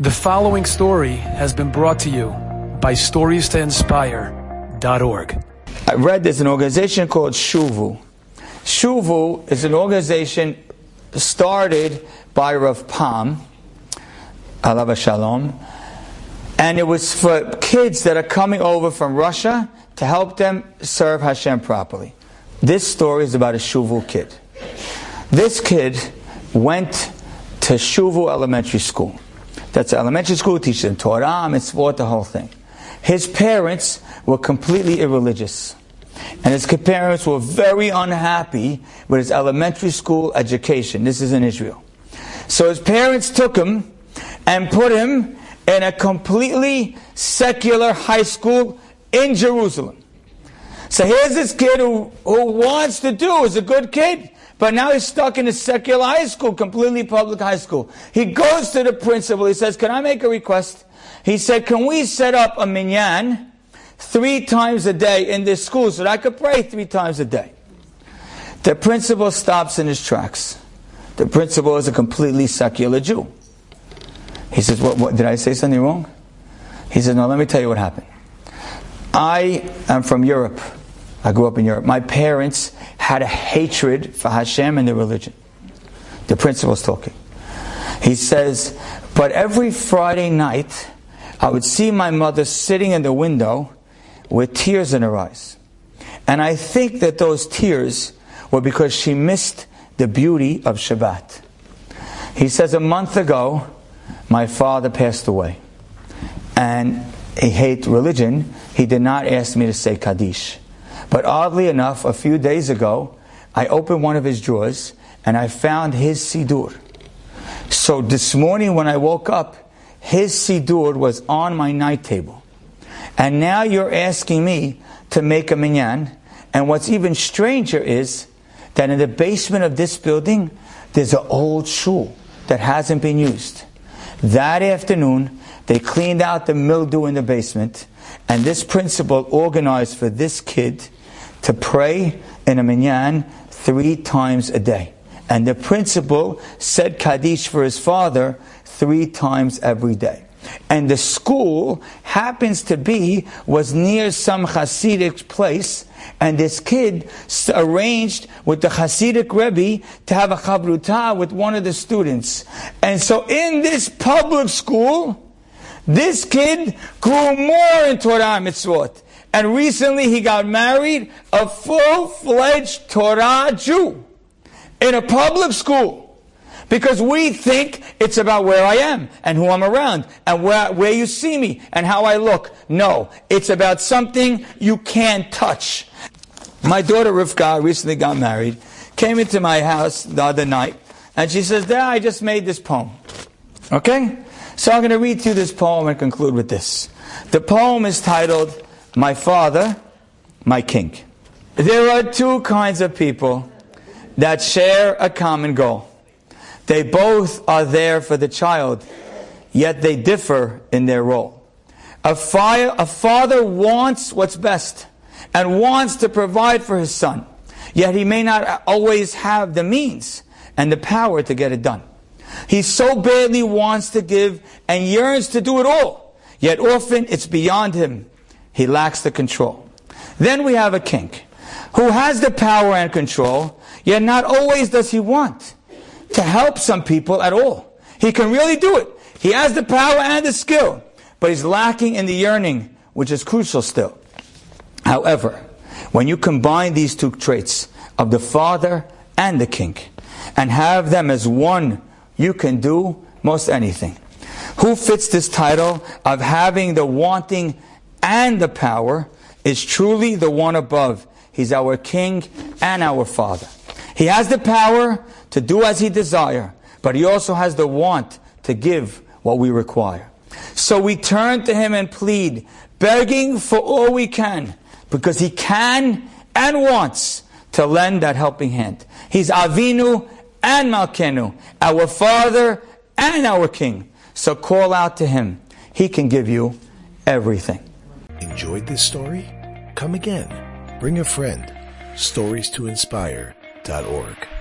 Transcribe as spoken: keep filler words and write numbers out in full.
The following story has been brought to you by stories to inspire dot org. I read there's an organization called Shuvu. Shuvu is an organization started by Rav Pam, Aleva Shalom, and it was for kids that are coming over from Russia to help them serve Hashem properly. This story is about a Shuvu kid. This kid went to Shuvu Elementary School. That's elementary school, teach them Torah, mitzvot, the whole thing. His parents were completely irreligious. And his parents were very unhappy with his elementary school education. This is in Israel. So his parents took him and put him in a completely secular high school in Jerusalem. So here's this kid who, who wants to do, is a good kid. But now he's stuck in a secular high school, completely public high school. He goes to the principal. He says, can I make a request? He said, can we set up a minyan three times a day in this school so that I could pray three times a day? The principal stops in his tracks. The principal is a completely secular Jew. He says, what, what, did I say something wrong? He says, no, let me tell you what happened. I am from Europe. I grew up in Europe. My parents had a hatred for Hashem and the religion. The principal's talking. He says, but every Friday night, I would see my mother sitting in the window with tears in her eyes. And I think that those tears were because she missed the beauty of Shabbat. He says, a month ago, my father passed away. And he hates religion. He did not ask me to say Kaddish. But oddly enough, a few days ago, I opened one of his drawers and I found his Sidur. So this morning when I woke up, his Sidur was on my night table. And now you're asking me to make a minyan. And what's even stranger is that in the basement of this building, there's an old shul that hasn't been used. That afternoon, they cleaned out the mildew in the basement. And this principal organized for this kid to pray in a minyan three times a day. And the principal said Kaddish for his father three times every day. And the school happens to be, was near some Hasidic place. And this kid arranged with the Hasidic Rebbe to have a chavruta with one of the students. And so in this public school, this kid grew more in Torah mitzvot. And recently he got married, a full-fledged Torah Jew in a public school. Because we think it's about where I am and who I'm around and where, where you see me and how I look. No, it's about something you can't touch. My daughter Rivka recently got married, came into my house the other night, and she says, Dad, I just made this poem. Okay? So I'm going to read through this poem and conclude with this. The poem is titled, My Father, My King. There are two kinds of people that share a common goal. They both are there for the child, yet they differ in their role. A, fire, a father wants what's best and wants to provide for his son, yet he may not always have the means and the power to get it done. He so badly wants to give and yearns to do it all. Yet often it's beyond him. He lacks the control. Then we have a king who has the power and control, yet not always does he want to help some people at all. He can really do it. He has the power and the skill, but he's lacking in the yearning, which is crucial still. However, when you combine these two traits of the father and the king and have them as one, you can do most anything. Who fits this title of having the wanting and the power is truly the one above. He's our king and our father. He has the power to do as he desires, but he also has the want to give what we require. So we turn to him and plead, begging for all we can, because he can and wants to lend that helping hand. He's Avinu and Malkenu, our Father and our King. So call out to Him. He can give you everything. Enjoyed this story? Come again. Bring a friend. stories to inspire dot org